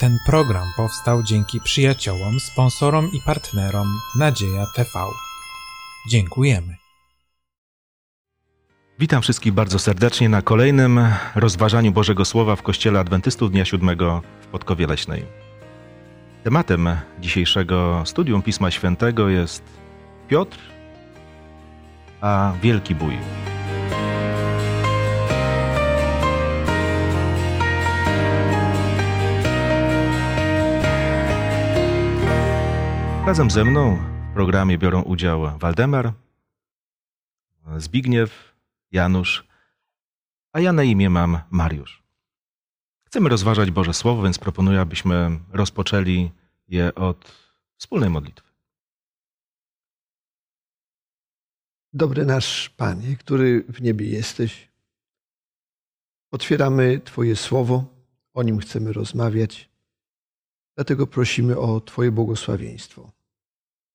Ten program powstał dzięki przyjaciołom, sponsorom i partnerom Nadzieja TV. Dziękujemy. Witam wszystkich bardzo serdecznie na kolejnym rozważaniu Bożego Słowa w Kościele Adwentystów Dnia Siódmego w Podkowie Leśnej. Tematem dzisiejszego studium Pisma Świętego jest Piotr, a wielki bój. Razem ze mną w programie biorą udział Waldemar, Zbigniew, Janusz, a ja na imię mam Mariusz. Chcemy rozważać Boże Słowo, więc proponuję, abyśmy rozpoczęli je od wspólnej modlitwy. Dobry nasz Panie, który w niebie jesteś, otwieramy Twoje Słowo, o nim chcemy rozmawiać, dlatego prosimy o Twoje błogosławieństwo.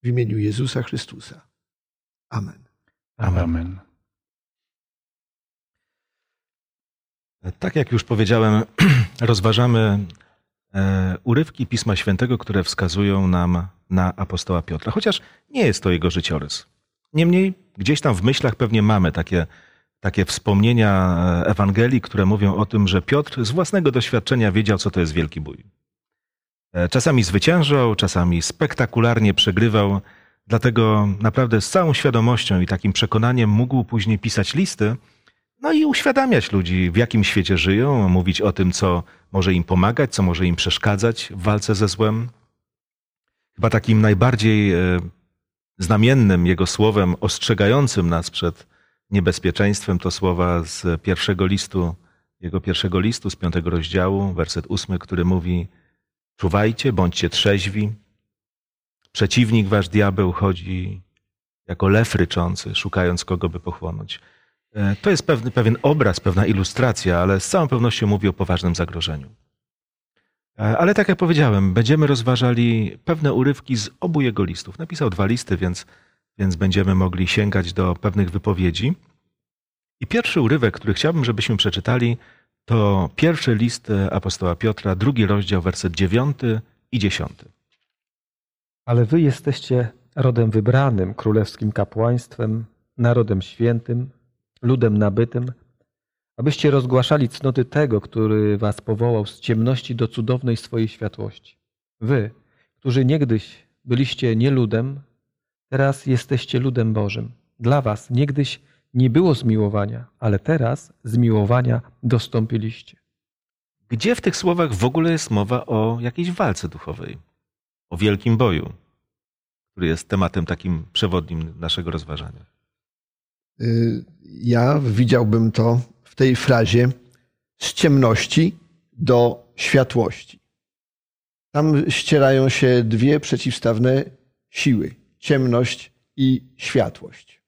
W imieniu Jezusa Chrystusa. Amen. Amen. Amen. Tak jak już powiedziałem, rozważamy urywki Pisma Świętego, które wskazują nam na apostoła Piotra, chociaż nie jest to jego życiorys. Niemniej gdzieś tam w myślach pewnie mamy takie wspomnienia Ewangelii, które mówią o tym, że Piotr z własnego doświadczenia wiedział, co to jest wielki bój. Czasami zwyciężał, czasami spektakularnie przegrywał, dlatego naprawdę z całą świadomością i takim przekonaniem mógł później pisać listy, no i uświadamiać ludzi, w jakim świecie żyją, mówić o tym, co może im pomagać, co może im przeszkadzać w walce ze złem. Chyba takim najbardziej znamiennym jego słowem ostrzegającym nas przed niebezpieczeństwem to słowa z jego pierwszego listu, z 5 rozdziału, werset 8, który mówi: czuwajcie, bądźcie trzeźwi. Przeciwnik wasz diabeł chodzi jako lew ryczący, szukając kogo by pochłonąć. To jest pewien obraz, pewna ilustracja, ale z całą pewnością mówi o poważnym zagrożeniu. Ale tak jak powiedziałem, będziemy rozważali pewne urywki z obu jego listów. Napisał 2 listy, więc będziemy mogli sięgać do pewnych wypowiedzi. I pierwszy urywek, który chciałbym, żebyśmy przeczytali, to pierwszy list apostoła Piotra, 2 rozdział, werset 9 i 10. Ale wy jesteście rodem wybranym, królewskim kapłaństwem, narodem świętym, ludem nabytym, abyście rozgłaszali cnoty tego, który was powołał z ciemności do cudownej swojej światłości. Wy, którzy niegdyś byliście nie ludem, teraz jesteście ludem Bożym. Dla was niegdyś nie było zmiłowania, ale teraz zmiłowania dostąpiliście. Gdzie w tych słowach w ogóle jest mowa o jakiejś walce duchowej? O wielkim boju, który jest tematem takim przewodnim naszego rozważania. Ja widziałbym to w tej frazie z ciemności do światłości. Tam ścierają się dwie przeciwstawne siły. Ciemność i światłość.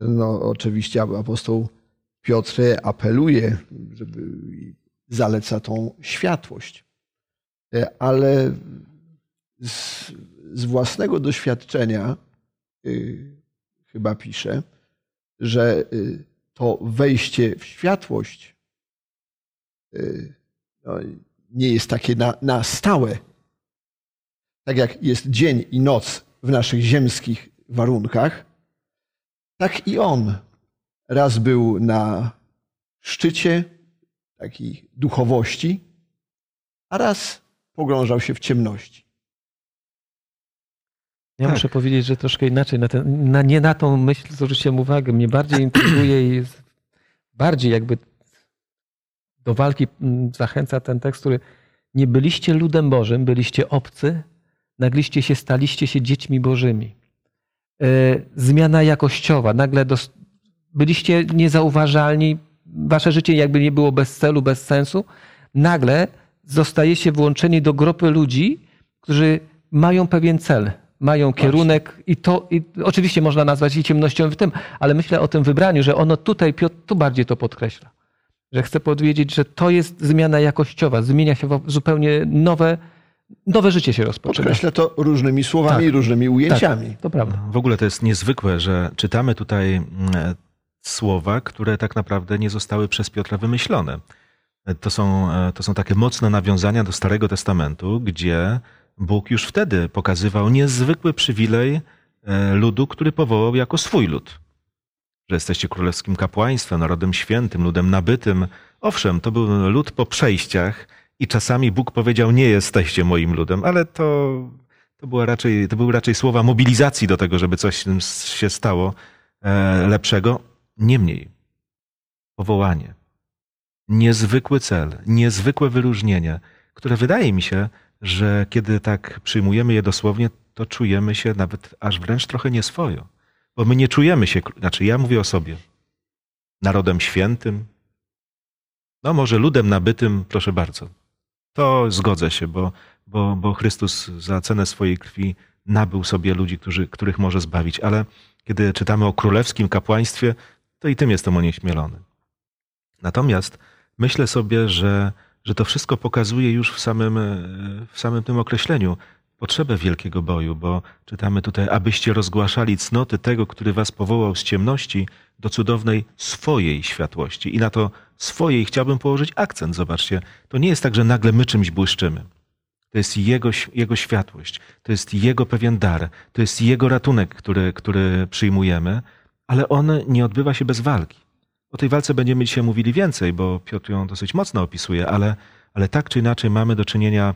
No, oczywiście apostoł Piotr apeluje, żeby zaleca tą światłość, ale z własnego doświadczenia chyba pisze, że to wejście w światłość nie jest takie na stałe. Tak jak jest dzień i noc w naszych ziemskich warunkach, tak i on raz był na szczycie takiej duchowości, a raz pogrążał się w ciemności. Ja muszę powiedzieć, że troszkę inaczej. Nie na tą myśl zwróciłem uwagę. Mnie bardziej intryguje i bardziej jakby do walki zachęca ten tekst, który nie byliście ludem Bożym, byliście obcy, nagliście się, staliście się dziećmi Bożymi. Zmiana jakościowa. Nagle byliście niezauważalni, wasze życie jakby nie było bez celu, bez sensu. Nagle zostajecie włączeni do grupy ludzi, którzy mają pewien cel, mają kierunek i to i oczywiście można nazwać i ciemnością w tym, ale myślę o tym wybraniu, że ono tutaj Piotr tu bardziej to podkreśla. Że chcę powiedzieć, że to jest zmiana jakościowa. Zmienia się zupełnie nowe życie się rozpoczyna. Podkreśla to różnymi słowami, tak, różnymi ujęciami. Tak, to prawda. W ogóle to jest niezwykłe, że czytamy tutaj słowa, które tak naprawdę nie zostały przez Piotra wymyślone. To są takie mocne nawiązania do Starego Testamentu, gdzie Bóg już wtedy pokazywał niezwykły przywilej ludu, który powołał jako swój lud. Że jesteście królewskim kapłaństwem, narodem świętym, ludem nabytym. Owszem, to był lud po przejściach i czasami Bóg powiedział, nie jesteście moim ludem, ale to były raczej słowa mobilizacji do tego, żeby coś się stało lepszego. Niemniej, powołanie, niezwykły cel, niezwykłe wyróżnienie, które wydaje mi się, że kiedy tak przyjmujemy je dosłownie, to czujemy się nawet aż wręcz trochę nieswojo. Bo my nie czujemy się, znaczy ja mówię o sobie, narodem świętym, no może ludem nabytym, proszę bardzo. To zgodzę się, bo Chrystus za cenę swojej krwi nabył sobie ludzi, których może zbawić. Ale kiedy czytamy o królewskim kapłaństwie, to i tym jestem onieśmielony. Natomiast myślę sobie, że to wszystko pokazuje już w samym tym określeniu potrzebę wielkiego boju, bo czytamy tutaj, abyście rozgłaszali cnoty tego, który was powołał z ciemności do cudownej swojej światłości. I na to swojej chciałbym położyć akcent. Zobaczcie, to nie jest tak, że nagle my czymś błyszczymy. To jest Jego światłość, to jest Jego pewien dar, to jest Jego ratunek, który przyjmujemy, ale on nie odbywa się bez walki. O tej walce będziemy dzisiaj mówili więcej, bo Piotr ją dosyć mocno opisuje, ale tak czy inaczej mamy do czynienia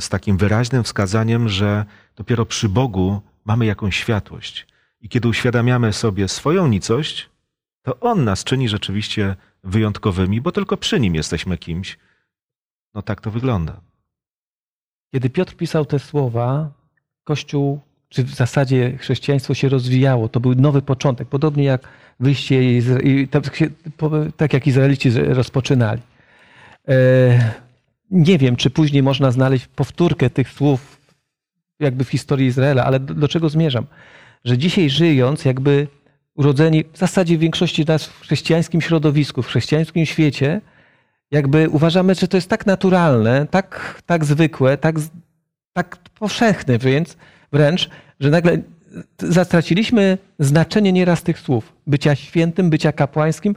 z takim wyraźnym wskazaniem, że dopiero przy Bogu mamy jakąś światłość. I kiedy uświadamiamy sobie swoją nicość, to On nas czyni rzeczywiście wyjątkowymi, bo tylko przy Nim jesteśmy kimś. No tak to wygląda. Kiedy Piotr pisał te słowa, Kościół, czy w zasadzie chrześcijaństwo się rozwijało. To był nowy początek, podobnie jak wyjście, tak jak Izraelici rozpoczynali. Nie wiem, czy później można znaleźć powtórkę tych słów jakby w historii Izraela, ale do czego zmierzam? Że dzisiaj żyjąc, jakby urodzeni w zasadzie w większości nas w chrześcijańskim środowisku, w chrześcijańskim świecie, jakby uważamy, że to jest tak naturalne, tak zwykłe, tak powszechne wręcz, że nagle zatraciliśmy znaczenie nieraz tych słów. Bycia świętym, bycia kapłańskim,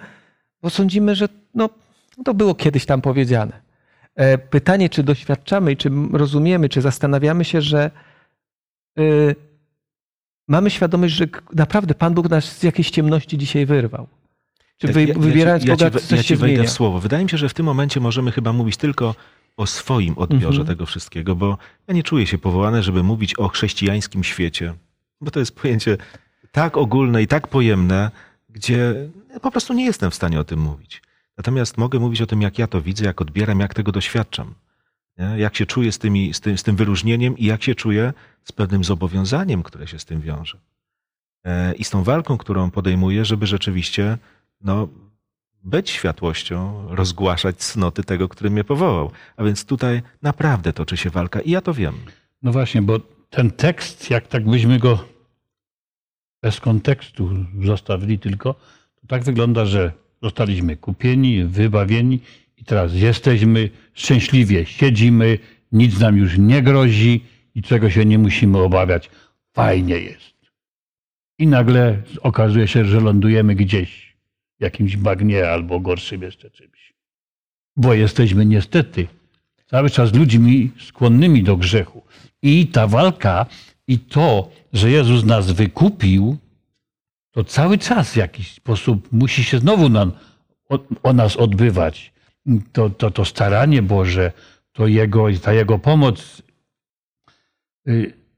bo sądzimy, że no, to było kiedyś tam powiedziane. Pytanie, czy doświadczamy, czy rozumiemy, czy zastanawiamy się, że mamy świadomość, że naprawdę Pan Bóg nas z jakiejś ciemności dzisiaj wyrwał. Czy wybierając Boga, coś się zmienia? Wejdę w słowo. Wydaje mi się, że w tym momencie możemy chyba mówić tylko o swoim odbiorze tego wszystkiego, bo ja nie czuję się powołany, żeby mówić o chrześcijańskim świecie, bo to jest pojęcie tak ogólne i tak pojemne, gdzie ja po prostu nie jestem w stanie o tym mówić. Natomiast mogę mówić o tym, jak ja to widzę, jak odbieram, jak tego doświadczam. Nie? Jak się czuję z tym wyróżnieniem i jak się czuję z pewnym zobowiązaniem, które się z tym wiąże. I z tą walką, którą podejmuję, żeby rzeczywiście być światłością, rozgłaszać cnoty tego, który mnie powołał. A więc tutaj naprawdę toczy się walka i ja to wiem. No właśnie, bo ten tekst, jak tak byśmy go bez kontekstu zostawili tylko, to tak wygląda, że zostaliśmy kupieni, wybawieni i teraz jesteśmy szczęśliwie, siedzimy, nic nam już nie grozi, niczego się nie musimy obawiać. Fajnie jest. I nagle okazuje się, że lądujemy gdzieś w jakimś bagnie albo gorszym jeszcze czymś. Bo jesteśmy niestety cały czas ludźmi skłonnymi do grzechu. I ta walka i to, że Jezus nas wykupił, to cały czas w jakiś sposób musi się znowu o nas odbywać. To staranie Boże, ta Jego pomoc.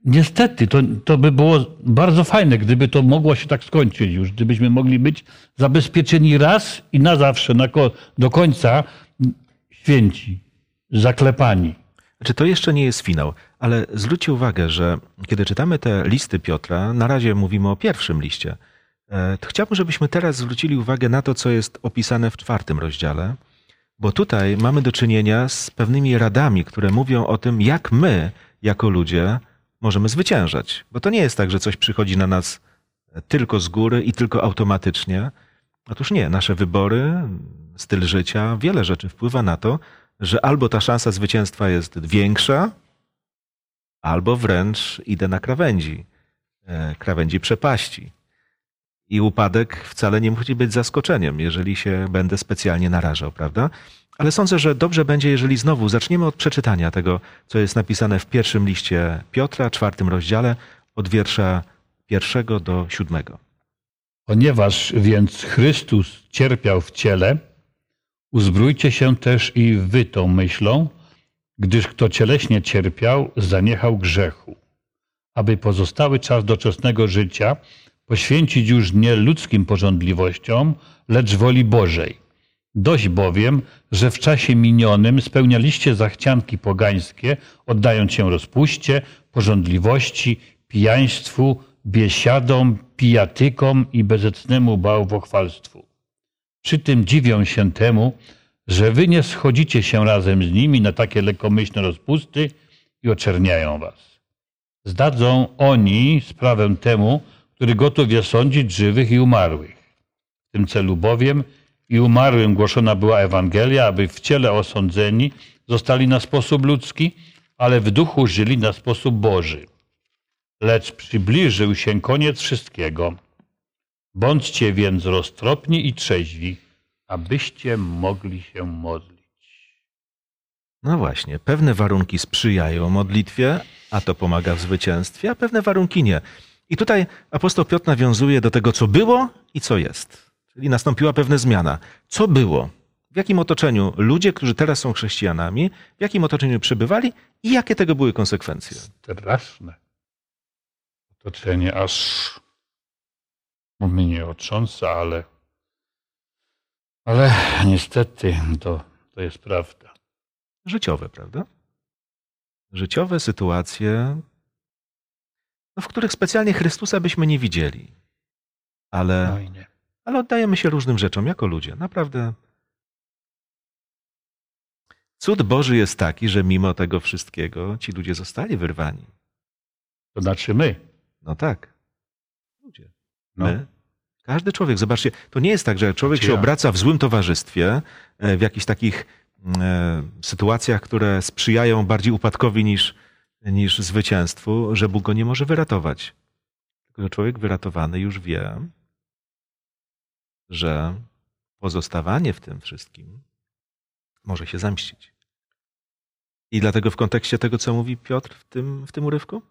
Niestety, to by było bardzo fajne, gdyby to mogło się tak skończyć już, gdybyśmy mogli być zabezpieczeni raz i na zawsze, do końca święci, zaklepani. Znaczy, to jeszcze nie jest finał, ale zwróćcie uwagę, że kiedy czytamy te listy Piotra, na razie mówimy o pierwszym liście, to chciałbym, żebyśmy teraz zwrócili uwagę na to, co jest opisane w 4 rozdziale, bo tutaj mamy do czynienia z pewnymi radami, które mówią o tym, jak my, jako ludzie, możemy zwyciężać. Bo to nie jest tak, że coś przychodzi na nas tylko z góry i tylko automatycznie. Otóż nie, nasze wybory, styl życia, wiele rzeczy wpływa na to, że albo ta szansa zwycięstwa jest większa, albo wręcz idę na krawędzi przepaści. I upadek wcale nie musi być zaskoczeniem, jeżeli się będę specjalnie narażał, prawda? Ale sądzę, że dobrze będzie, jeżeli znowu zaczniemy od przeczytania tego, co jest napisane w pierwszym liście Piotra, 4. rozdziale, od wiersza 1 do 7. Ponieważ więc Chrystus cierpiał w ciele, uzbrójcie się też i wy tą myślą, gdyż kto cieleśnie cierpiał, zaniechał grzechu, aby pozostały czas doczesnego życia poświęcić już nie ludzkim pożądliwościom, lecz woli Bożej. Dość bowiem, że w czasie minionym spełnialiście zachcianki pogańskie, oddając się rozpuście, pożądliwości, pijaństwu, biesiadom, pijatykom i bezecnemu bałwochwalstwu. Przy tym dziwią się temu, że wy nie schodzicie się razem z nimi na takie lekkomyślne rozpusty i oczerniają was. Zdadzą oni sprawę temu, który gotów jest sądzić żywych i umarłych. W tym celu bowiem i umarłym głoszona była Ewangelia, aby w ciele osądzeni zostali na sposób ludzki, ale w duchu żyli na sposób Boży. Lecz przybliżył się koniec wszystkiego. Bądźcie więc roztropni i trzeźwi, abyście mogli się modlić. No właśnie, pewne warunki sprzyjają modlitwie, a to pomaga w zwycięstwie, a pewne warunki nie. I tutaj apostoł Piotr nawiązuje do tego, co było i co jest. Czyli nastąpiła pewna zmiana. Co było? W jakim otoczeniu ludzie, którzy teraz są chrześcijanami, w jakim otoczeniu przebywali i jakie tego były konsekwencje? Straszne otoczenie, aż mnie otrząsa, ale niestety to jest prawda. Życiowe, prawda? Życiowe sytuacje, w których specjalnie Chrystusa byśmy nie widzieli. Ale oddajemy się różnym rzeczom jako ludzie. Naprawdę. Cud Boży jest taki, że mimo tego wszystkiego ci ludzie zostali wyrwani. To znaczy my. No tak. Ludzie. No. My. Każdy człowiek. Zobaczcie, to nie jest tak, że człowiek się obraca w złym towarzystwie, w jakichś takich sytuacjach, które sprzyjają bardziej upadkowi niż zwycięstwu, że Bóg go nie może wyratować. Tylko człowiek wyratowany już wie, że pozostawanie w tym wszystkim może się zemścić. I dlatego w kontekście tego, co mówi Piotr w tym urywku?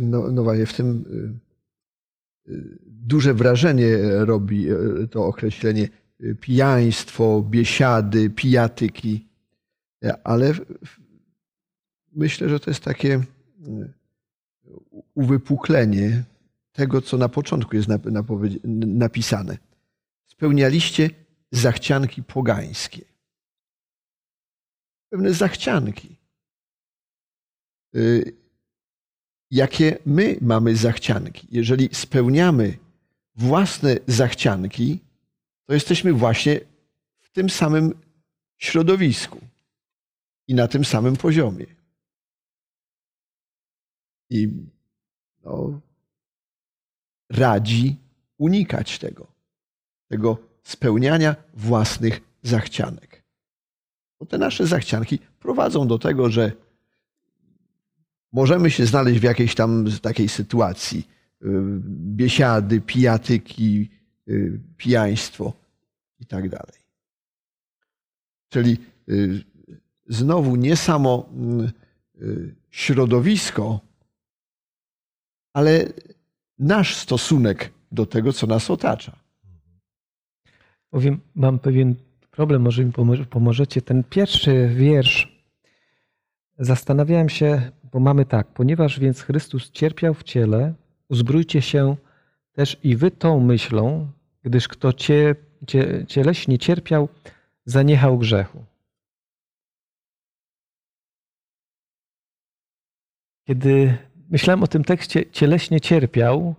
No właśnie, w tym duże wrażenie robi to określenie pijaństwo, biesiady, pijatyki, ale myślę, że to jest takie uwypuklenie tego, co na początku jest napisane. Spełnialiście zachcianki pogańskie. Pewne zachcianki. Jakie my mamy zachcianki? Jeżeli spełniamy własne zachcianki, to jesteśmy właśnie w tym samym środowisku i na tym samym poziomie. I radzi unikać tego spełniania własnych zachcianek. Bo te nasze zachcianki prowadzą do tego, że możemy się znaleźć w jakiejś tam takiej sytuacji. Biesiady, pijatyki, pijaństwo i tak dalej. Czyli znowu nie samo środowisko, ale nasz stosunek do tego, co nas otacza. Powiem, mam pewien problem, może mi pomożecie. Ten pierwszy wiersz, zastanawiałem się, bo mamy tak. Ponieważ więc Chrystus cierpiał w ciele, uzbrójcie się też i wy tą myślą, gdyż kto cieleśnie cierpiał, zaniechał grzechu. Kiedy myślałem o tym tekście, cieleśnie cierpiał,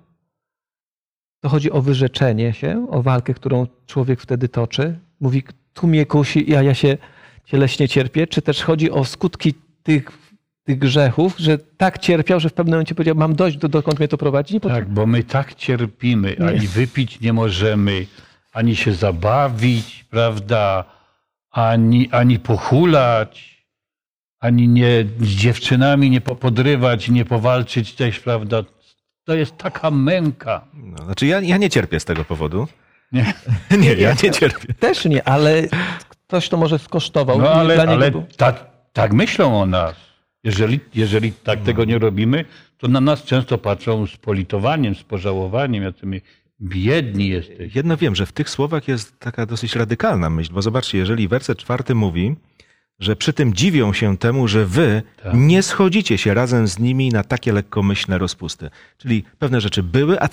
to chodzi o wyrzeczenie się, o walkę, którą człowiek wtedy toczy. Mówi, tu mnie kusi, a ja się cieleśnie cierpię. Czy też chodzi o skutki tych grzechów, że tak cierpiał, że w pewnym momencie powiedział, mam dość, dokąd mnie to prowadzi? Tak, bo my tak cierpimy, ani wypić nie możemy, ani się zabawić, prawda, ani pohulać. Ani nie z dziewczynami nie popodrywać, nie powalczyć też, prawda? To jest taka męka. No, znaczy ja nie cierpię z tego powodu. Nie, nie, ja nie cierpię. Też nie, ale ktoś to może skosztował. No ale tak myślą o nas. Jeżeli tak tego nie robimy, to na nas często patrzą z politowaniem, z pożałowaniem, jak my biedni jesteśmy. Jedno wiem, że w tych słowach jest taka dosyć radykalna myśl, bo zobaczcie, jeżeli werset 4 mówi, że przy tym dziwią się temu, że wy nie schodzicie się razem z nimi na takie lekkomyślne rozpusty. Czyli pewne rzeczy były, a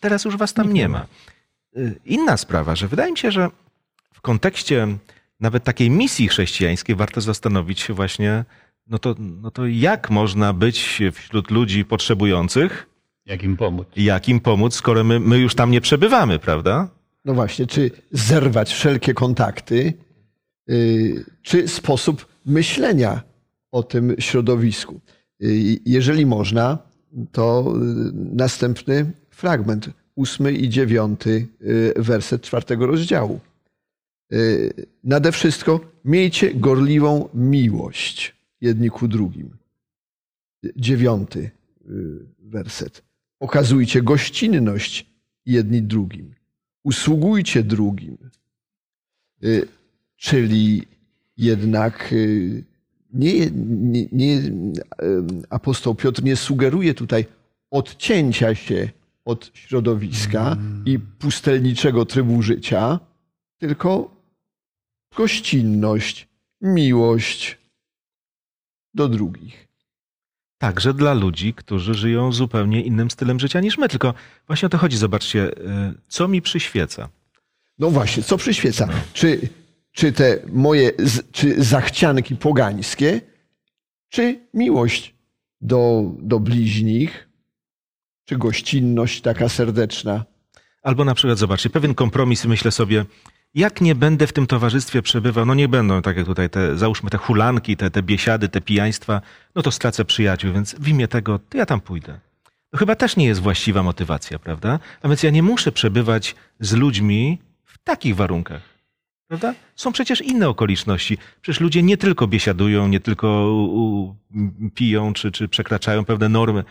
teraz już was tam nie ma. Inna sprawa, że wydaje mi się, że w kontekście nawet takiej misji chrześcijańskiej warto zastanowić się właśnie, no to jak można być wśród ludzi potrzebujących? Jak im pomóc? Jak im pomóc, skoro my już tam nie przebywamy, prawda? No właśnie, czy zerwać wszelkie kontakty, czy sposób myślenia o tym środowisku. Jeżeli można, to następny fragment, 8 i 9 werset 4 rozdziału. Nade wszystko miejcie gorliwą miłość jedni ku drugim. 9 werset. Okazujcie gościnność jedni drugim. Usługujcie drugim. Czyli jednak apostoł Piotr nie sugeruje tutaj odcięcia się od środowiska i pustelniczego trybu życia, tylko gościnność, miłość do drugich. Także dla ludzi, którzy żyją zupełnie innym stylem życia niż my. Tylko właśnie o to chodzi. Zobaczcie, co mi przyświeca. No właśnie, co przyświeca? Czy te moje zachcianki pogańskie, czy miłość do bliźnich, czy gościnność taka serdeczna. Albo na przykład, zobaczcie, pewien kompromis, myślę sobie, jak nie będę w tym towarzystwie przebywał, no nie będą, tak jak tutaj, załóżmy te hulanki, te biesiady, te pijaństwa, no to stracę przyjaciół, więc w imię tego to ja tam pójdę. To chyba też nie jest właściwa motywacja, prawda? A więc ja nie muszę przebywać z ludźmi w takich warunkach, prawda? Są przecież inne okoliczności. Przecież ludzie nie tylko biesiadują, nie tylko piją, czy przekraczają pewne normy,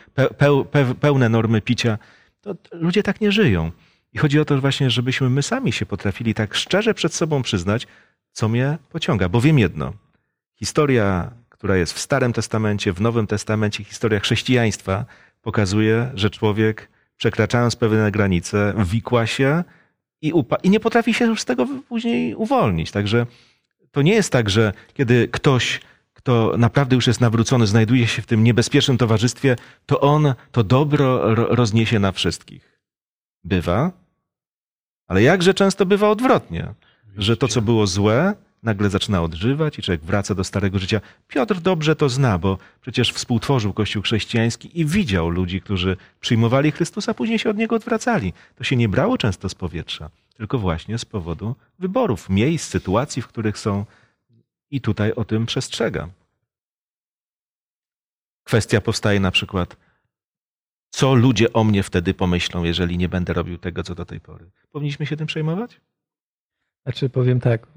pełne normy picia. To ludzie tak nie żyją. I chodzi o to właśnie, żebyśmy my sami się potrafili tak szczerze przed sobą przyznać, co mnie pociąga. Bo wiem jedno. Historia, która jest w Starym Testamencie, w Nowym Testamencie, historia chrześcijaństwa pokazuje, że człowiek, przekraczając pewne granice, wikła się i nie potrafi się już z tego później uwolnić. Także to nie jest tak, że kiedy ktoś, kto naprawdę już jest nawrócony, znajduje się w tym niebezpiecznym towarzystwie, to on to dobro rozniesie na wszystkich. Bywa, ale jakże często bywa odwrotnie, że to, co było złe, nagle zaczyna odżywać i człowiek wraca do starego życia. Piotr dobrze to zna, bo przecież współtworzył Kościół chrześcijański i widział ludzi, którzy przyjmowali Chrystusa, a później się od Niego odwracali. To się nie brało często z powietrza, tylko właśnie z powodu wyborów, miejsc, sytuacji, w których są. I tutaj o tym przestrzegam. Kwestia powstaje na przykład, co ludzie o mnie wtedy pomyślą, jeżeli nie będę robił tego, co do tej pory. Powinniśmy się tym przejmować? Znaczy powiem tak,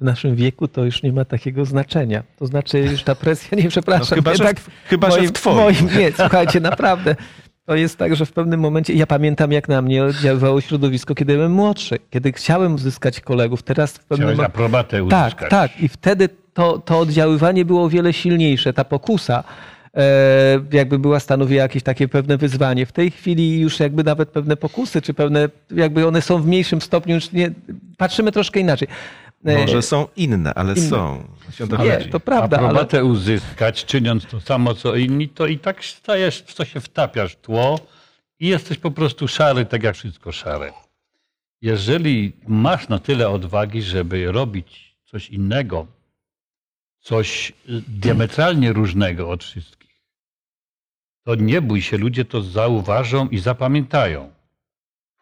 w naszym wieku to już nie ma takiego znaczenia. To znaczy już ta presja, nie przepraszam. No, chyba że w twoim. Nie, słuchajcie, naprawdę. To jest tak, że w pewnym momencie, ja pamiętam jak na mnie oddziaływało środowisko, kiedy byłem młodszy, kiedy chciałem uzyskać kolegów. Teraz w pewnym momencie... aprobatę uzyskać. Tak, tak. I wtedy to oddziaływanie było o wiele silniejsze. Ta pokusa jakby była, stanowiła jakieś takie pewne wyzwanie. W tej chwili już jakby nawet pewne pokusy, czy pewne, jakby one są w mniejszym stopniu, już nie, patrzymy troszkę inaczej. Może są inne, ale są. Nie, to prawda. Aprobatę uzyskać, czyniąc to samo, co inni, to i tak stajesz, w co się wtapiasz tło i jesteś po prostu szary, tak jak wszystko szare. Jeżeli masz na tyle odwagi, żeby robić coś innego, coś diametralnie różnego od wszystkich, to nie bój się, ludzie to zauważą i zapamiętają.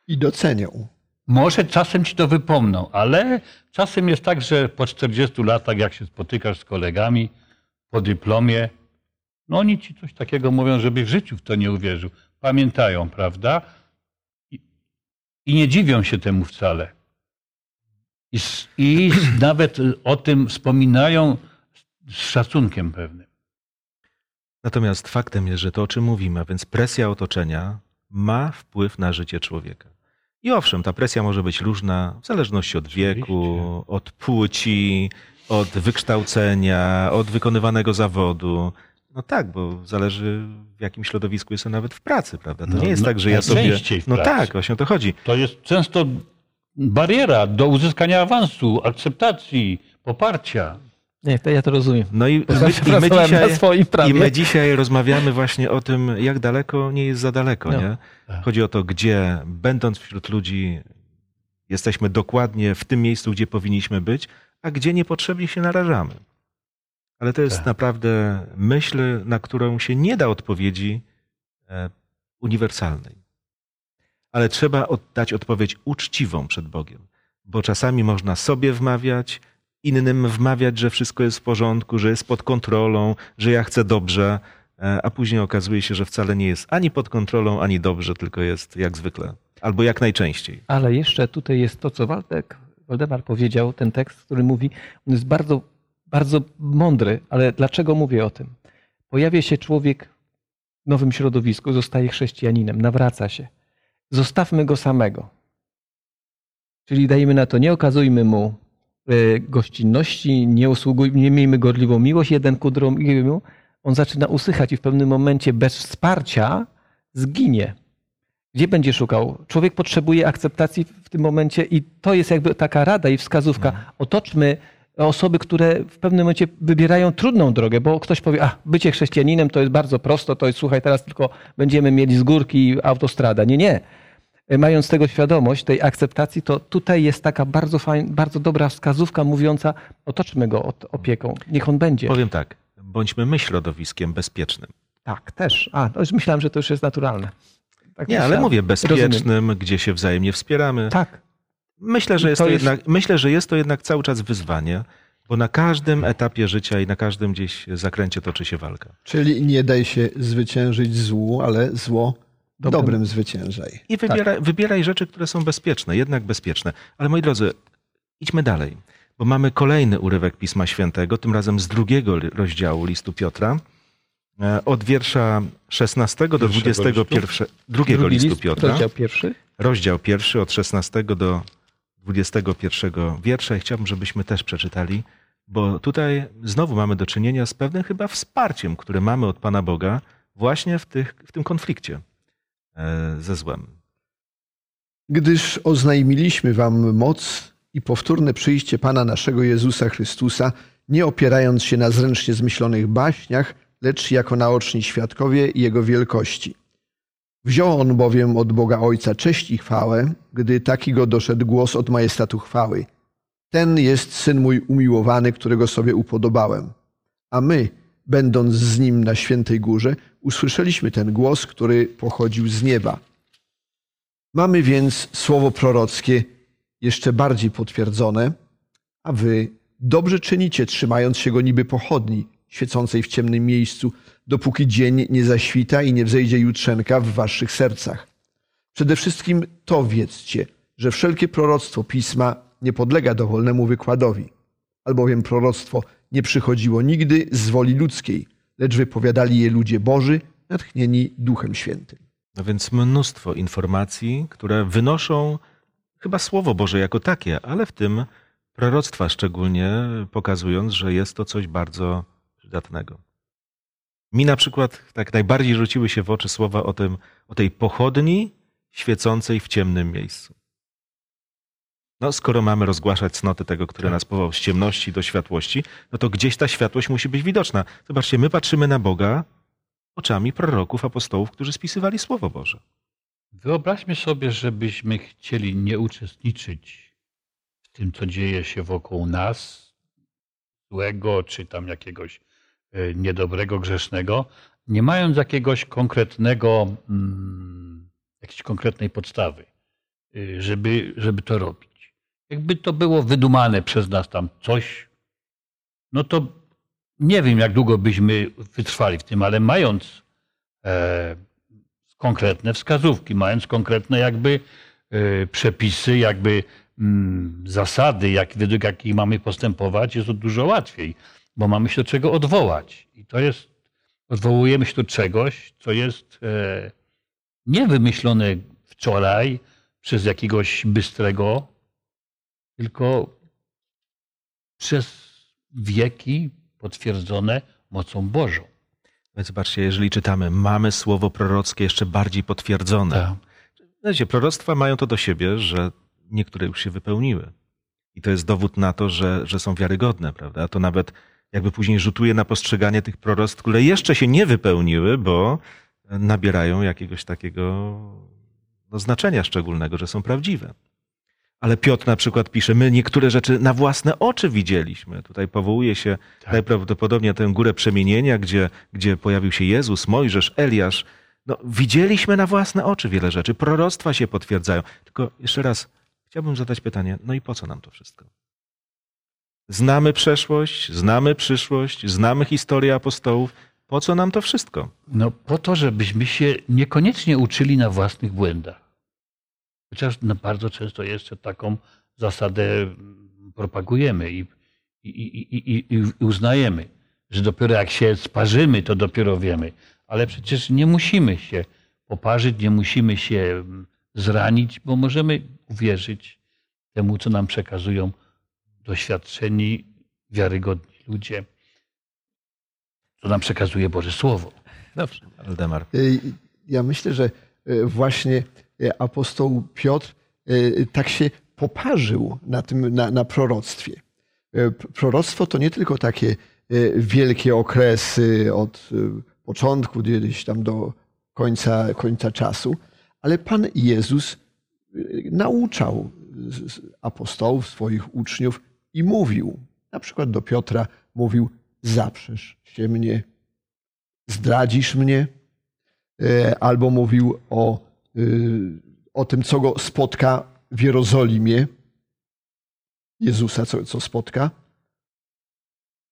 I docenią. Może czasem ci to wypomną, ale czasem jest tak, że po 40 latach, jak się spotykasz z kolegami po dyplomie, no oni ci coś takiego mówią, żeby w życiu w to nie uwierzył. Pamiętają, prawda? I nie dziwią się temu wcale. I nawet o tym wspominają z szacunkiem pewnym. Natomiast faktem jest, że to, o czym mówimy, a więc presja otoczenia ma wpływ na życie człowieka. I owszem, ta presja może być różna w zależności od wieku, od płci, od wykształcenia, od wykonywanego zawodu. No tak, bo zależy w jakim środowisku jestem nawet w pracy, prawda? To no, nie jest tak, że ja sobie... No tak, właśnie o to chodzi. To jest często bariera do uzyskania awansu, akceptacji, poparcia. Nie, to ja to rozumiem. No i my dzisiaj rozmawiamy właśnie o tym, jak daleko nie jest za daleko. No. Nie? Chodzi o to, gdzie będąc wśród ludzi jesteśmy dokładnie w tym miejscu, gdzie powinniśmy być, a gdzie niepotrzebnie się narażamy. Ale to jest naprawdę myśl, na którą się nie da odpowiedzi uniwersalnej. Ale trzeba dać odpowiedź uczciwą przed Bogiem. Bo czasami można sobie wmawiać, innym wmawiać, że wszystko jest w porządku, że jest pod kontrolą, że ja chcę dobrze, a później okazuje się, że wcale nie jest ani pod kontrolą, ani dobrze, tylko jest jak zwykle. Albo jak najczęściej. Ale jeszcze tutaj jest to, co Waldemar powiedział, ten tekst, który mówi, on jest bardzo, bardzo mądry, ale dlaczego mówię o tym? Pojawia się człowiek w nowym środowisku, zostaje chrześcijaninem, nawraca się. Zostawmy go samego. Czyli dajmy na to, nie okazujmy mu gościnności, nie miejmy gorliwą miłość jeden ku drugiemu. On zaczyna usychać i w pewnym momencie bez wsparcia zginie. Gdzie będzie szukał? Człowiek potrzebuje akceptacji w tym momencie i to jest jakby taka rada i wskazówka. Otoczmy osoby, które w pewnym momencie wybierają trudną drogę, bo ktoś powie, bycie chrześcijaninem to jest bardzo prosto, to jest, słuchaj, teraz tylko będziemy mieli z górki autostrada. Nie, nie. Mając tego świadomość, tej akceptacji, to tutaj jest taka bardzo fajna, bardzo dobra wskazówka mówiąca, otoczmy go opieką, niech on będzie. Powiem tak, bądźmy my środowiskiem bezpiecznym. Tak, też. Myślałem, że to już jest naturalne. Tak nie, ale mówię bezpiecznym, rozumiem. Gdzie się wzajemnie wspieramy. Tak. Myślę, że jest to jednak cały czas wyzwanie, bo na każdym etapie życia i na każdym gdzieś zakręcie toczy się walka. Czyli nie daj się zwyciężyć złu, ale zło dobrym zwyciężaj. I wybieraj rzeczy, które są bezpieczne, jednak bezpieczne. Ale moi drodzy, idźmy dalej, bo mamy kolejny urywek Pisma Świętego, tym razem z 2 rozdziału listu Piotra, od wiersza 16 do 21. Drugiego listu Piotra. Rozdział pierwszy od 16 do 21 wiersza. I chciałbym, żebyśmy też przeczytali, bo tutaj znowu mamy do czynienia z pewnym chyba wsparciem, które mamy od Pana Boga właśnie w tym konflikcie ze złem. Gdyż oznajmiliśmy wam moc i powtórne przyjście Pana naszego Jezusa Chrystusa, nie opierając się na zręcznie zmyślonych baśniach, lecz jako naoczni świadkowie Jego wielkości. Wziął on bowiem od Boga Ojca cześć i chwałę, gdy taki go doszedł głos od majestatu chwały. Ten jest Syn mój umiłowany, którego sobie upodobałem. A my, będąc z Nim na Świętej Górze, usłyszeliśmy ten głos, który pochodził z nieba. Mamy więc słowo prorockie jeszcze bardziej potwierdzone, a wy dobrze czynicie, trzymając się go niby pochodni, świecącej w ciemnym miejscu, dopóki dzień nie zaświta i nie wzejdzie jutrzenka w waszych sercach. Przede wszystkim to wiedzcie, że wszelkie proroctwo Pisma nie podlega dowolnemu wykładowi, albowiem proroctwo nie przychodziło nigdy z woli ludzkiej, lecz wypowiadali je ludzie Boży, natchnieni Duchem Świętym. No więc mnóstwo informacji, które wynoszą chyba Słowo Boże jako takie, ale w tym proroctwa szczególnie, pokazując, że jest to coś bardzo przydatnego. Mi na przykład tak najbardziej rzuciły się w oczy słowa o tej pochodni świecącej w ciemnym miejscu. No, skoro mamy rozgłaszać cnotę tego, który nas powołał z ciemności do światłości, no to gdzieś ta światłość musi być widoczna. Zobaczcie, my patrzymy na Boga oczami proroków, apostołów, którzy spisywali Słowo Boże. Wyobraźmy sobie, żebyśmy chcieli nie uczestniczyć w tym, co dzieje się wokół nas, złego czy tam jakiegoś niedobrego, grzesznego, nie mając jakiejś konkretnej podstawy, żeby to robić. Jakby to było wydumane przez nas tam coś, no to nie wiem, jak długo byśmy wytrwali w tym, ale mając konkretne wskazówki, mając konkretne jakby przepisy, jakby zasady, według jakich mamy postępować, jest to dużo łatwiej, bo mamy się do czego odwołać. I to jest, odwołujemy się do czegoś, co jest niewymyślone wczoraj, przez jakiegoś bystrego, tylko przez wieki potwierdzone mocą Bożą. Więc zobaczcie, jeżeli czytamy, mamy słowo prorockie jeszcze bardziej potwierdzone. Wiecie, proroctwa mają to do siebie, że niektóre już się wypełniły. I to jest dowód na to, że są wiarygodne, prawda? To nawet jakby później rzutuje na postrzeganie tych proroctw, które jeszcze się nie wypełniły, bo nabierają jakiegoś takiego znaczenia szczególnego, że są prawdziwe. Ale Piotr na przykład pisze, my niektóre rzeczy na własne oczy widzieliśmy. Tutaj powołuje się najprawdopodobniej tę górę przemienienia, gdzie pojawił się Jezus, Mojżesz, Eliasz. No, widzieliśmy na własne oczy wiele rzeczy. Proroctwa się potwierdzają. Tylko jeszcze raz chciałbym zadać pytanie, no i po co nam to wszystko? Znamy przeszłość, znamy przyszłość, znamy historię apostołów. Po co nam to wszystko? No po to, żebyśmy się niekoniecznie uczyli na własnych błędach. Chociaż bardzo często jeszcze taką zasadę propagujemy i uznajemy, że dopiero jak się sparzymy, to dopiero wiemy. Ale przecież nie musimy się poparzyć, nie musimy się zranić, bo możemy uwierzyć temu, co nam przekazują doświadczeni, wiarygodni ludzie, co nam przekazuje Boże Słowo. Dobrze, Waldemar. Ja myślę, że właśnie apostoł Piotr tak się poparzył na tym, na proroctwie. Proroctwo to nie tylko takie wielkie okresy od początku gdzieś tam do końca czasu, ale Pan Jezus nauczał apostołów, swoich uczniów i mówił. Na przykład do Piotra mówił, zaprzesz się mnie, zdradzisz mnie, albo mówił o tym, co go spotka w Jerozolimie, Jezusa, co spotka.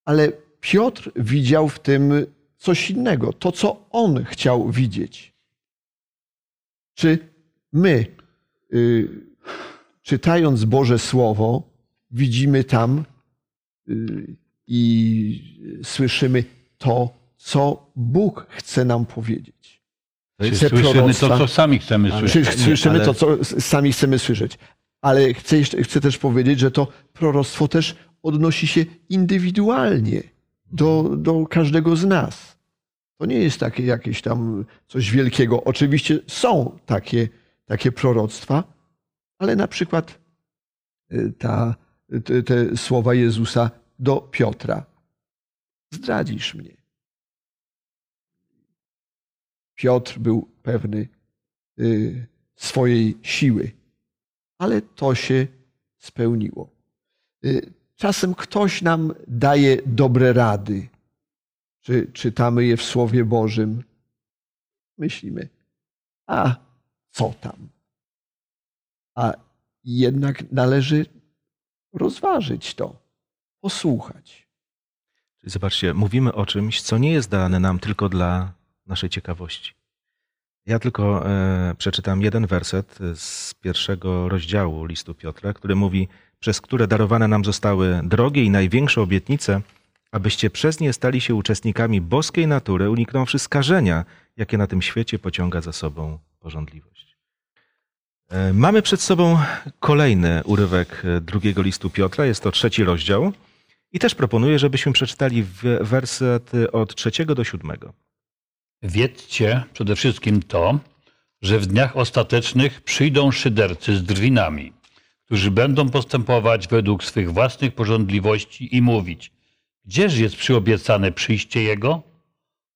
Ale Piotr widział w tym coś innego, to, co on chciał widzieć. Czy my, czytając Boże Słowo, widzimy tam i słyszymy to, co Bóg chce nam powiedzieć? Słyszymy to, co sami chcemy słyszeć. Słyszymy to, co sami chcemy słyszeć. Ale chcę też powiedzieć, że to proroctwo też odnosi się indywidualnie do każdego z nas. To nie jest takie jakieś tam coś wielkiego. Oczywiście są takie proroctwa, ale na przykład te słowa Jezusa do Piotra. Zdradzisz mnie. Piotr był pewny swojej siły, ale to się spełniło. Czasem ktoś nam daje dobre rady. Czy czytamy je w Słowie Bożym? Myślimy, a co tam? A jednak należy rozważyć to, posłuchać. Zobaczcie, mówimy o czymś, co nie jest dane nam tylko dla naszej ciekawości. Ja tylko przeczytam jeden werset z 1 rozdziału listu Piotra, który mówi, przez które darowane nam zostały drogie i największe obietnice, abyście przez nie stali się uczestnikami boskiej natury, uniknąwszy skażenia, jakie na tym świecie pociąga za sobą pożądliwość. Mamy przed sobą kolejny urywek drugiego listu Piotra, jest to 3 rozdział i też proponuję, żebyśmy przeczytali wersety od 3 do 7. Wiedzcie przede wszystkim to, że w dniach ostatecznych przyjdą szydercy z drwinami, którzy będą postępować według swych własnych pożądliwości i mówić, gdzież jest przyobiecane przyjście Jego?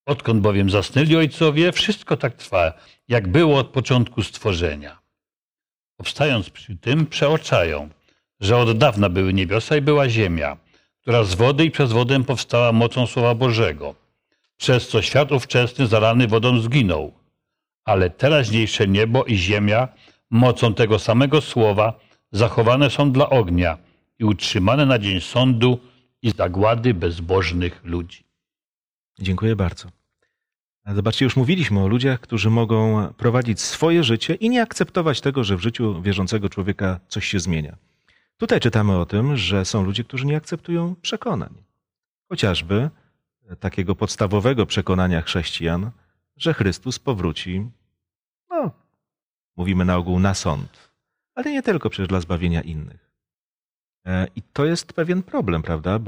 Odkąd bowiem zasnęli ojcowie, wszystko tak trwa, jak było od początku stworzenia. Obstając przy tym, przeoczają, że od dawna były niebiosa i była ziemia, która z wody i przez wodę powstała mocą Słowa Bożego, przez co świat ówczesny zalany wodą zginął. Ale teraźniejsze niebo i ziemia mocą tego samego słowa zachowane są dla ognia i utrzymane na dzień sądu i zagłady bezbożnych ludzi. Dziękuję bardzo. Zobaczcie, już mówiliśmy o ludziach, którzy mogą prowadzić swoje życie i nie akceptować tego, że w życiu wierzącego człowieka coś się zmienia. Tutaj czytamy o tym, że są ludzie, którzy nie akceptują przekonań. Chociażby takiego podstawowego przekonania chrześcijan, że Chrystus powróci, mówimy na ogół na sąd. ale nie tylko, przecież dla zbawienia innych. I to jest pewien problem, prawda?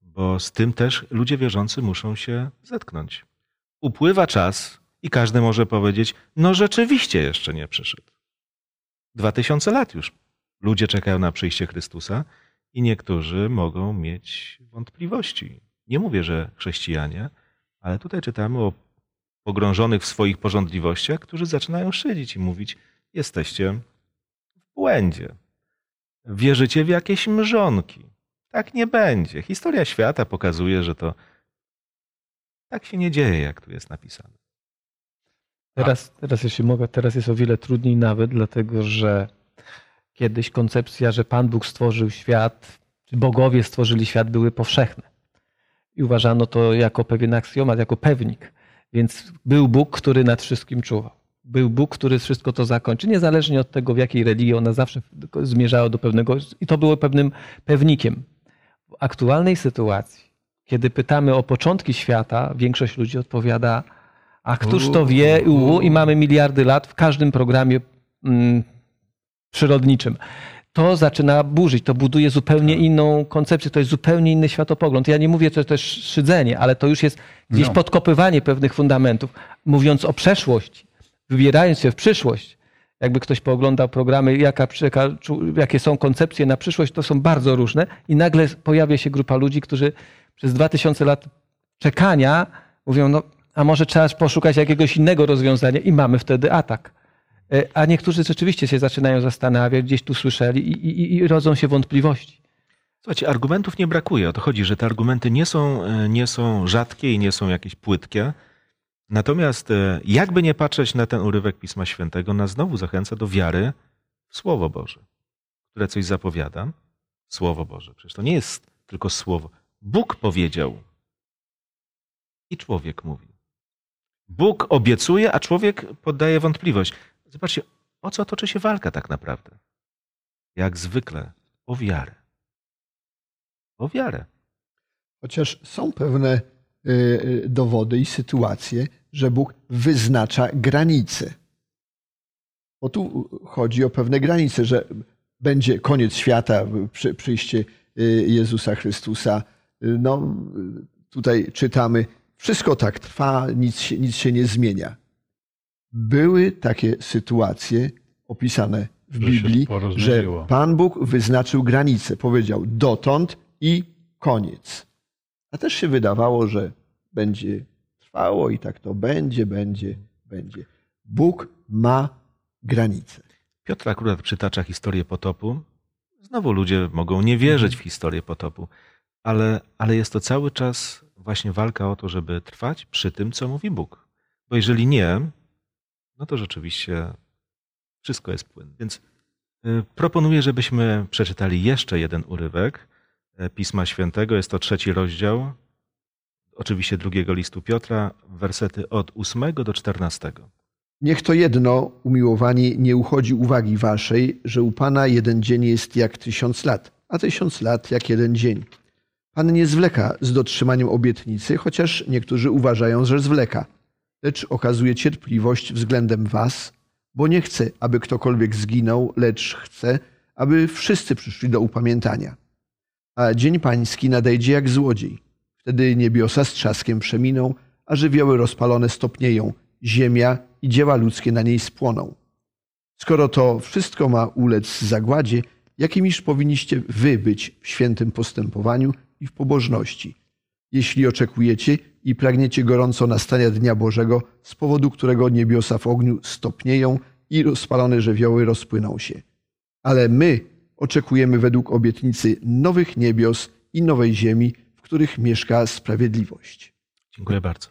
Bo z tym też ludzie wierzący muszą się zetknąć. Upływa czas i każdy może powiedzieć, no rzeczywiście jeszcze nie przyszedł. 2000 lat już ludzie czekają na przyjście Chrystusa i niektórzy mogą mieć wątpliwości. Nie mówię, że chrześcijanie, ale tutaj czytamy o pogrążonych w swoich porządliwościach, którzy zaczynają szydzić i mówić, jesteście w błędzie. Wierzycie w jakieś mrzonki. Tak nie będzie. Historia świata pokazuje, że to tak się nie dzieje, jak tu jest napisane. Teraz, jeśli mogę, teraz jest o wiele trudniej nawet, dlatego że kiedyś koncepcja, że Pan Bóg stworzył świat, czy bogowie stworzyli świat, były powszechne. I uważano to jako pewien aksjomat, jako pewnik. Więc był Bóg, który nad wszystkim czuwał. Był Bóg, który wszystko to zakończy. Niezależnie od tego, w jakiej religii, ona zawsze zmierzała do pewnego... I to było pewnym pewnikiem. W aktualnej sytuacji, kiedy pytamy o początki świata, większość ludzi odpowiada, a któż to wie, i mamy miliardy lat w każdym programie przyrodniczym. To zaczyna burzyć, to buduje zupełnie inną koncepcję, to jest zupełnie inny światopogląd. Ja nie mówię, że to jest szydzenie, ale to już jest gdzieś podkopywanie pewnych fundamentów. Mówiąc o przeszłości, wybierając się w przyszłość, jakby ktoś pooglądał programy, jakie są koncepcje na przyszłość, to są bardzo różne i nagle pojawia się grupa ludzi, którzy przez 2000 lat czekania mówią, no a może trzeba poszukać jakiegoś innego rozwiązania i mamy wtedy atak. A niektórzy rzeczywiście się zaczynają zastanawiać, gdzieś tu słyszeli i rodzą się wątpliwości. Słuchajcie, argumentów nie brakuje. O to chodzi, że te argumenty nie są rzadkie i nie są jakieś płytkie. Natomiast jakby nie patrzeć na ten urywek Pisma Świętego, nas znowu zachęca do wiary w Słowo Boże, które coś zapowiada. Słowo Boże. Przecież to nie jest tylko słowo. Bóg powiedział i człowiek mówi. Bóg obiecuje, a człowiek poddaje wątpliwość. Zobaczcie, o co toczy się walka tak naprawdę? Jak zwykle, o wiarę. O wiarę. Chociaż są pewne dowody i sytuacje, że Bóg wyznacza granice. Bo tu chodzi o pewne granice, że będzie koniec świata, przyjście Jezusa Chrystusa. No, tutaj czytamy, wszystko tak trwa, nic się nie zmienia. Były takie sytuacje opisane w Biblii, że Pan Bóg wyznaczył granice. Powiedział dotąd i koniec. A też się wydawało, że będzie trwało i tak to będzie. Bóg ma granice. Piotr akurat przytacza historię potopu. Znowu ludzie mogą nie wierzyć w historię potopu, ale jest to cały czas właśnie walka o to, żeby trwać przy tym, co mówi Bóg. Bo jeżeli nie... no to rzeczywiście wszystko jest płynne. Więc proponuję, żebyśmy przeczytali jeszcze jeden urywek Pisma Świętego. Jest to 3 rozdział, oczywiście 2 listu Piotra, wersety od 8 do 14. Niech to jedno, umiłowani, nie uchodzi uwagi waszej, że u Pana jeden dzień jest jak 1000 lat, a 1000 lat jak jeden dzień. Pan nie zwleka z dotrzymaniem obietnicy, chociaż niektórzy uważają, że zwleka. Lecz okazuje cierpliwość względem was, bo nie chce, aby ktokolwiek zginął, lecz chce, aby wszyscy przyszli do upamiętania. A dzień pański nadejdzie jak złodziej. Wtedy niebiosa z trzaskiem przeminą, a żywioły rozpalone stopnieją, ziemia i dzieła ludzkie na niej spłoną. Skoro to wszystko ma ulec zagładzie, jakimiż powinniście wy być w świętym postępowaniu i w pobożności, jeśli oczekujecie i pragniecie gorąco nastania Dnia Bożego, z powodu którego niebiosa w ogniu stopnieją i rozpalone żywioły rozpłyną się. Ale my oczekujemy według obietnicy nowych niebios i nowej ziemi, w których mieszka sprawiedliwość. Dziękuję bardzo.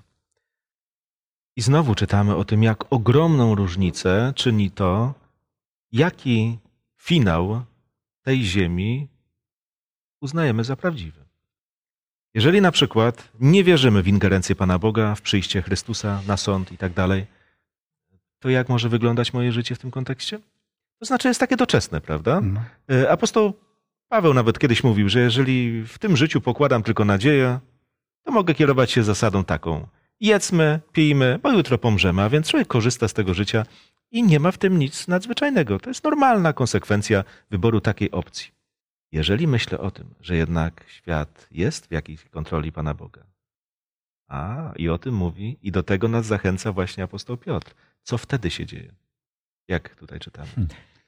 I znowu czytamy o tym, jak ogromną różnicę czyni to, jaki finał tej ziemi uznajemy za prawdziwy. Jeżeli na przykład nie wierzymy w ingerencję Pana Boga, w przyjście Chrystusa na sąd i tak dalej, to jak może wyglądać moje życie w tym kontekście? To znaczy jest takie doczesne, prawda? Apostoł Paweł nawet kiedyś mówił, że jeżeli w tym życiu pokładam tylko nadzieję, to mogę kierować się zasadą taką. Jedzmy, pijmy, bo jutro pomrzemy, a więc człowiek korzysta z tego życia i nie ma w tym nic nadzwyczajnego. To jest normalna konsekwencja wyboru takiej opcji. Jeżeli myślę o tym, że jednak świat jest w jakiejś kontroli Pana Boga, i o tym mówi i do tego nas zachęca właśnie apostoł Piotr. Co wtedy się dzieje? Jak tutaj czytamy?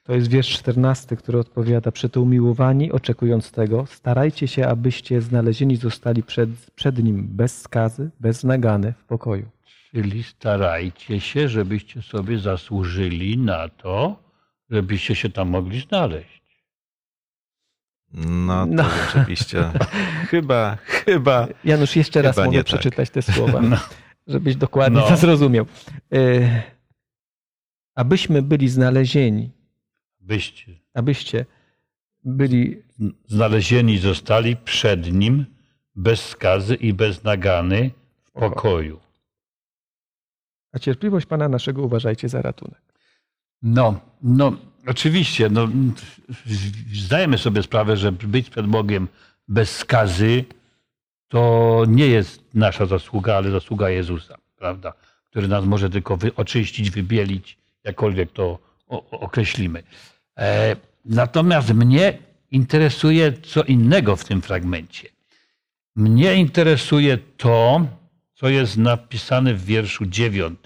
To jest wiersz 14, który odpowiada: Przeto umiłowani, oczekując tego, starajcie się, abyście znalezieni zostali przed Nim bez skazy, bez nagany, w pokoju. Czyli starajcie się, żebyście sobie zasłużyli na to, żebyście się tam mogli znaleźć. No to no. Rzeczywiście. Chyba. Janusz, jeszcze raz mogę przeczytać te słowa, żebyś dokładnie to zrozumiał. Abyśmy byli znalezieni. Abyście byli znalezieni zostali przed Nim bez skazy i bez nagany w pokoju. A cierpliwość Pana naszego uważajcie za ratunek. Oczywiście, zdajemy sobie sprawę, że być przed Bogiem bez skazy to nie jest nasza zasługa, ale zasługa Jezusa, prawda? Który nas może tylko oczyścić, wybielić, jakkolwiek to określimy. Natomiast mnie interesuje co innego w tym fragmencie. Mnie interesuje to, co jest napisane w wierszu 9.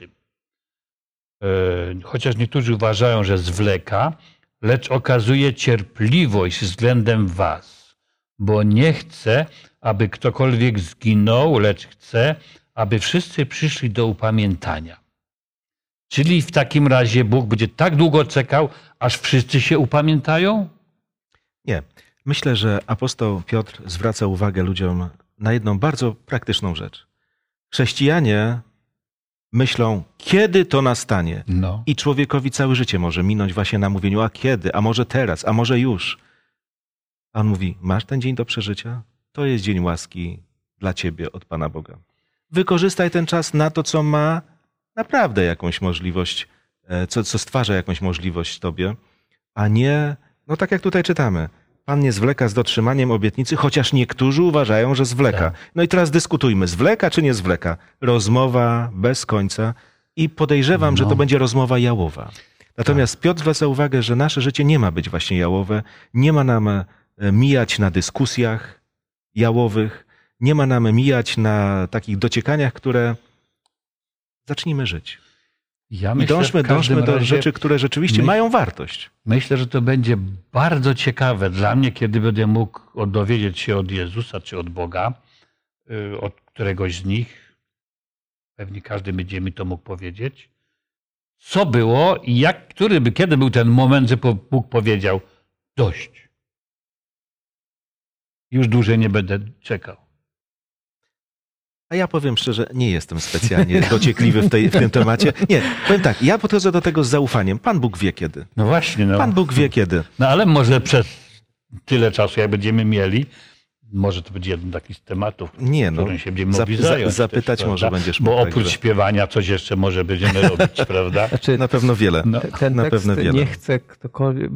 Chociaż niektórzy uważają, że zwleka, lecz okazuje cierpliwość względem was, bo nie chce, aby ktokolwiek zginął, lecz chce, aby wszyscy przyszli do upamiętania. Czyli w takim razie Bóg będzie tak długo czekał, aż wszyscy się upamiętają? Nie. Myślę, że apostoł Piotr zwraca uwagę ludziom na jedną bardzo praktyczną rzecz. Chrześcijanie myślą, kiedy to nastanie. I człowiekowi całe życie może minąć właśnie na mówieniu, a kiedy, a może teraz, a może już. A on mówi, masz ten dzień do przeżycia? To jest dzień łaski dla ciebie od Pana Boga. Wykorzystaj ten czas na to, co ma naprawdę jakąś możliwość, co stwarza jakąś możliwość tobie, a nie, tak jak tutaj czytamy, Pan nie zwleka z dotrzymaniem obietnicy, chociaż niektórzy uważają, że zwleka. Tak. I teraz dyskutujmy, zwleka czy nie zwleka? Rozmowa bez końca i podejrzewam, że to będzie rozmowa jałowa. Natomiast Piotr zwraca uwagę, że nasze życie nie ma być właśnie jałowe, nie ma nam mijać na dyskusjach jałowych, nie ma nam mijać na takich dociekaniach, które zacznijmy żyć. Dążmy do rzeczy, które rzeczywiście mają wartość. Myślę, że to będzie bardzo ciekawe dla mnie, kiedy będę mógł dowiedzieć się od Jezusa czy od Boga, od któregoś z nich. Pewnie każdy będzie mi to mógł powiedzieć. Co było i kiedy był ten moment, że Bóg powiedział dość. Już dłużej nie będę czekał. A ja powiem szczerze, nie jestem specjalnie dociekliwy w tym temacie. Nie, powiem tak, ja podchodzę do tego z zaufaniem. Pan Bóg wie kiedy. Pan Bóg wie kiedy. Ale może przez tyle czasu, jak będziemy mieli, może to będzie jeden taki z tematów, którym się będziemy mogli zająć. Zapytać też, może będziesz mógł. Bo oprócz śpiewania coś jeszcze może będziemy robić, prawda? Na pewno wiele.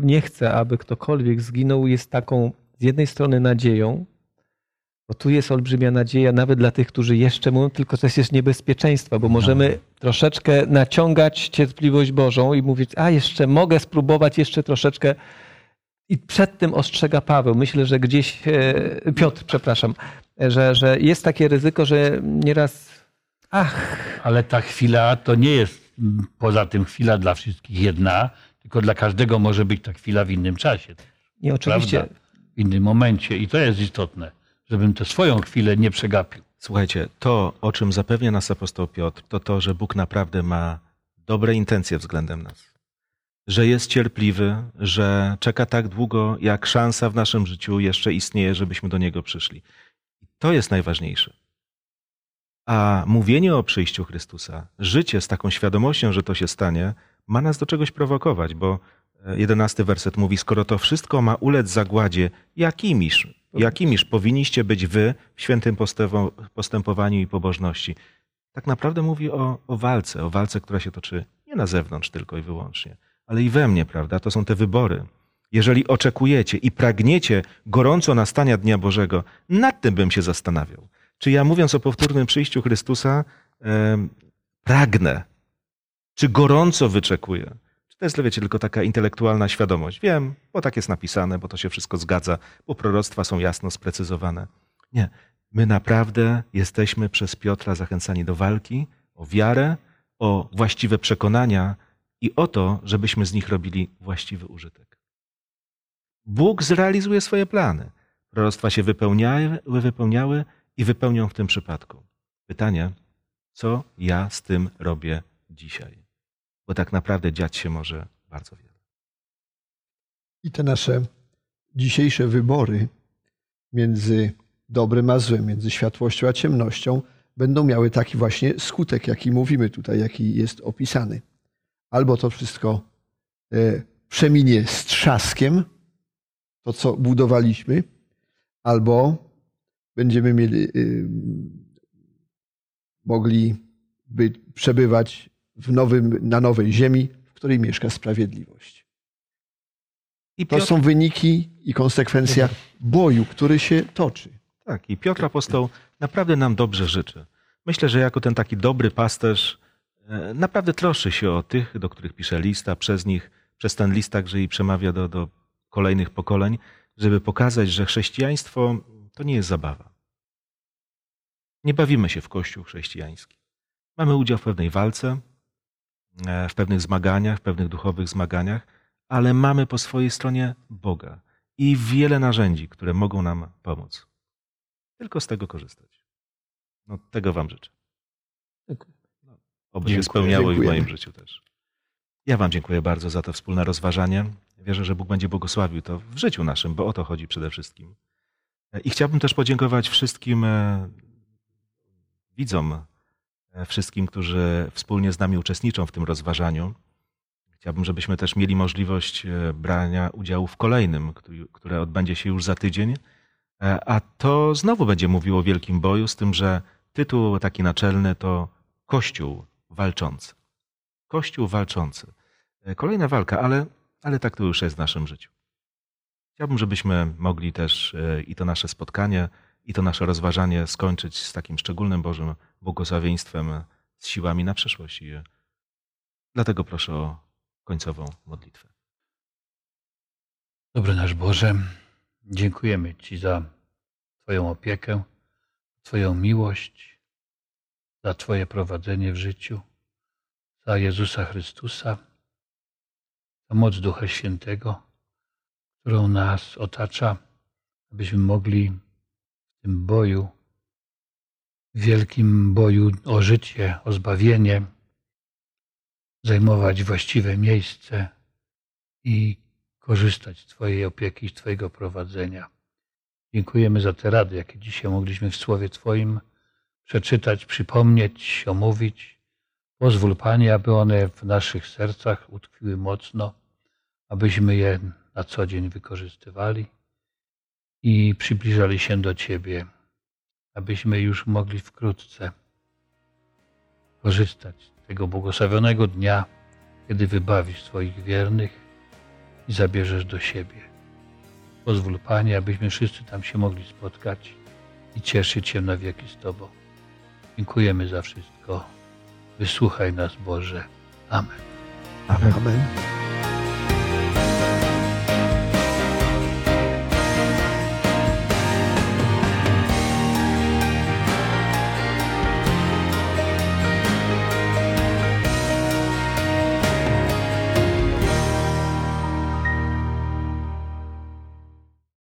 Nie chcę, aby ktokolwiek zginął, jest taką z jednej strony nadzieją, bo tu jest olbrzymia nadzieja nawet dla tych, którzy jeszcze mówią, tylko też jest niebezpieczeństwa, bo możemy troszeczkę naciągać cierpliwość Bożą i mówić, jeszcze mogę spróbować jeszcze troszeczkę. I przed tym ostrzega Paweł. Myślę, że Piotr, przepraszam, że jest takie ryzyko, że nieraz Ale ta chwila to nie jest poza tym chwila dla wszystkich jedna, tylko dla każdego może być ta chwila w innym czasie. Nie, oczywiście. Prawda? W innym momencie i to jest istotne. Żebym tę swoją chwilę nie przegapił. Słuchajcie, to o czym zapewnia nas apostoł Piotr, to, że Bóg naprawdę ma dobre intencje względem nas. Że jest cierpliwy, że czeka tak długo, jak szansa w naszym życiu jeszcze istnieje, żebyśmy do Niego przyszli. I to jest najważniejsze. A mówienie o przyjściu Chrystusa, życie z taką świadomością, że to się stanie, ma nas do czegoś prowokować, bo 11 werset mówi, skoro to wszystko ma ulec zagładzie, jakimiż powinniście być wy w świętym postępowaniu i pobożności. Tak naprawdę mówi o walce, która się toczy nie na zewnątrz tylko i wyłącznie, ale i we mnie, prawda? To są te wybory. Jeżeli oczekujecie i pragniecie gorąco nastania Dnia Bożego, nad tym bym się zastanawiał. Czy ja, mówiąc o powtórnym przyjściu Chrystusa, pragnę, czy gorąco wyczekuję, To jest, wiecie, tylko taka intelektualna świadomość. Wiem, bo tak jest napisane, bo to się wszystko zgadza, bo proroctwa są jasno sprecyzowane. Nie. My naprawdę jesteśmy przez Piotra zachęcani do walki o wiarę, o właściwe przekonania i o to, żebyśmy z nich robili właściwy użytek. Bóg zrealizuje swoje plany. Proroctwa się wypełniały i wypełnią w tym przypadku. Pytanie, co ja z tym robię dzisiaj? Bo tak naprawdę dziać się może bardzo wiele. I te nasze dzisiejsze wybory między dobrym a złym, między światłością a ciemnością będą miały taki właśnie skutek, jaki mówimy tutaj, jaki jest opisany. Albo to wszystko przeminie z trzaskiem, to co budowaliśmy, albo będziemy mieli, mogli przebywać na nowej ziemi, w której mieszka sprawiedliwość. I Piotr... To są wyniki i konsekwencja boju, który się toczy. Tak, i Piotr apostoł naprawdę nam dobrze życzy. Myślę, że jako ten taki dobry pasterz naprawdę troszczy się o tych, do których pisze list, a przez ten list także i przemawia do kolejnych pokoleń, żeby pokazać, że chrześcijaństwo to nie jest zabawa. Nie bawimy się w Kościół chrześcijański. Mamy udział w pewnej walce, w pewnych zmaganiach, w pewnych duchowych zmaganiach, ale mamy po swojej stronie Boga i wiele narzędzi, które mogą nam pomóc. Tylko z tego korzystać. No, tego wam życzę. Oby się spełniało i w moim życiu też. Ja wam dziękuję bardzo za to wspólne rozważanie. Wierzę, że Bóg będzie błogosławił to w życiu naszym, bo o to chodzi przede wszystkim. I chciałbym też podziękować wszystkim widzom, wszystkim, którzy wspólnie z nami uczestniczą w tym rozważaniu. Chciałbym, żebyśmy też mieli możliwość brania udziału w kolejnym, które odbędzie się już za tydzień. A to znowu będzie mówiło o wielkim boju, z tym, że tytuł taki naczelny to Kościół walczący. Kościół walczący. Kolejna walka, ale tak to już jest w naszym życiu. Chciałbym, żebyśmy mogli też i to nasze spotkanie, i to nasze rozważanie skończyć z takim szczególnym Bożym błogosławieństwem, z siłami na przyszłość. I dlatego proszę o końcową modlitwę. Dobry nasz Boże, dziękujemy Ci za Twoją opiekę, Twoją miłość, za Twoje prowadzenie w życiu, za Jezusa Chrystusa, za moc Ducha Świętego, którą nas otacza, abyśmy mogli w tym boju, wielkim boju o życie, o zbawienie, zajmować właściwe miejsce i korzystać z Twojej opieki, z Twojego prowadzenia. Dziękujemy za te rady, jakie dzisiaj mogliśmy w Słowie Twoim przeczytać, przypomnieć, omówić. Pozwól, Panie, aby one w naszych sercach utkwiły mocno, abyśmy je na co dzień wykorzystywali i przybliżali się do Ciebie, abyśmy już mogli wkrótce korzystać z tego błogosławionego dnia, kiedy wybawisz swoich wiernych i zabierzesz do siebie. Pozwól, Panie, abyśmy wszyscy tam się mogli spotkać i cieszyć się na wieki z Tobą. Dziękujemy za wszystko. Wysłuchaj nas, Boże. Amen. Amen. Amen.